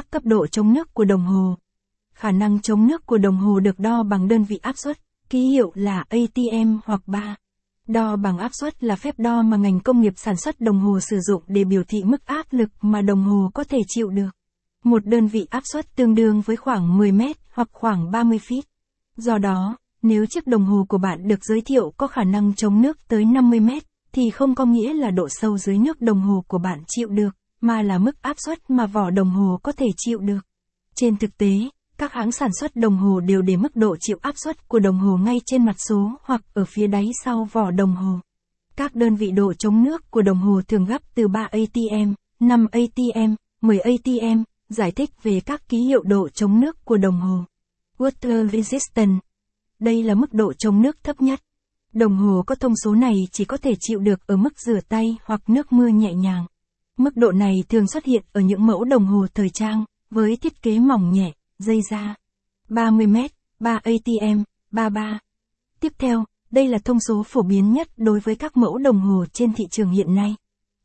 các cấp độ chống nước của đồng hồ. Khả năng chống nước của đồng hồ được đo bằng đơn vị áp suất, ký hiệu là ATM hoặc bar. Đo bằng áp suất là phép đo mà ngành công nghiệp sản xuất đồng hồ sử dụng để biểu thị mức áp lực mà đồng hồ có thể chịu được. Một đơn vị áp suất tương đương với khoảng 10 mét hoặc khoảng 30 feet. Do đó, nếu chiếc đồng hồ của bạn được giới thiệu có khả năng chống nước tới 50 mét, thì không có nghĩa là độ sâu dưới nước đồng hồ của bạn chịu được, mà là mức áp suất mà vỏ đồng hồ có thể chịu được. Trên thực tế, các hãng sản xuất đồng hồ đều để mức độ chịu áp suất của đồng hồ ngay trên mặt số hoặc ở phía đáy sau vỏ đồng hồ. Các đơn vị độ chống nước của đồng hồ thường gấp từ 3 ATM, 5 ATM, 10 ATM, giải thích về các ký hiệu độ chống nước của đồng hồ. Water resistance. Đây là mức độ chống nước thấp nhất. Đồng hồ có thông số này chỉ có thể chịu được ở mức rửa tay hoặc nước mưa nhẹ nhàng. Mức độ này thường xuất hiện ở những mẫu đồng hồ thời trang, với thiết kế mỏng nhẹ, dây da. 30 mét, 3 ATM, 33. Tiếp theo, đây là thông số phổ biến nhất đối với các mẫu đồng hồ trên thị trường hiện nay.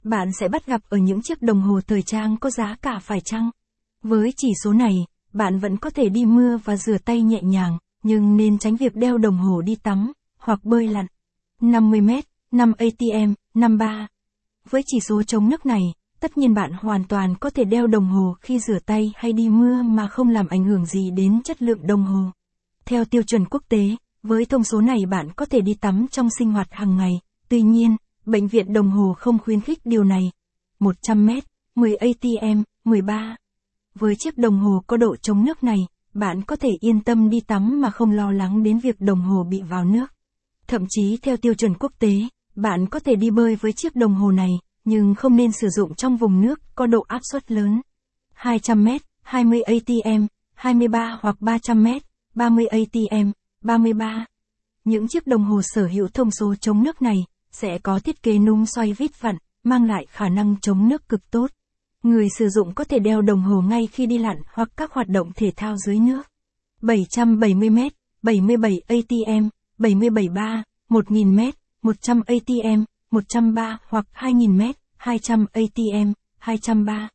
Bạn sẽ bắt gặp ở những chiếc đồng hồ thời trang có giá cả phải chăng. Với chỉ số này, bạn vẫn có thể đi mưa và rửa tay nhẹ nhàng, nhưng nên tránh việc đeo đồng hồ đi tắm hoặc bơi lặn. 50 mét, 5 ATM, 53. Với chỉ số chống nước này, tất nhiên bạn hoàn toàn có thể đeo đồng hồ khi rửa tay hay đi mưa mà không làm ảnh hưởng gì đến chất lượng đồng hồ. Theo tiêu chuẩn quốc tế, với thông số này bạn có thể đi tắm trong sinh hoạt hàng ngày, tuy nhiên, bệnh viện đồng hồ không khuyến khích điều này. 100 mét, 10 ATM, 13. Với chiếc đồng hồ có độ chống nước này, bạn có thể yên tâm đi tắm mà không lo lắng đến việc đồng hồ bị vào nước. Thậm chí theo tiêu chuẩn quốc tế, bạn có thể đi bơi với chiếc đồng hồ này, nhưng không nên sử dụng trong vùng nước có độ áp suất lớn. 200 mét, 20 ATM, 23 hoặc 300 mét, 30 ATM, 33. Những chiếc đồng hồ sở hữu thông số chống nước này, sẽ có thiết kế núm xoay vít vặn, mang lại khả năng chống nước cực tốt. Người sử dụng có thể đeo đồng hồ ngay khi đi lặn hoặc các hoạt động thể thao dưới nước. 770 mét, 77 ATM, 773, 1000 mét, 100 ATM, 103 hoặc 2000 mét, 200 ATM, 203.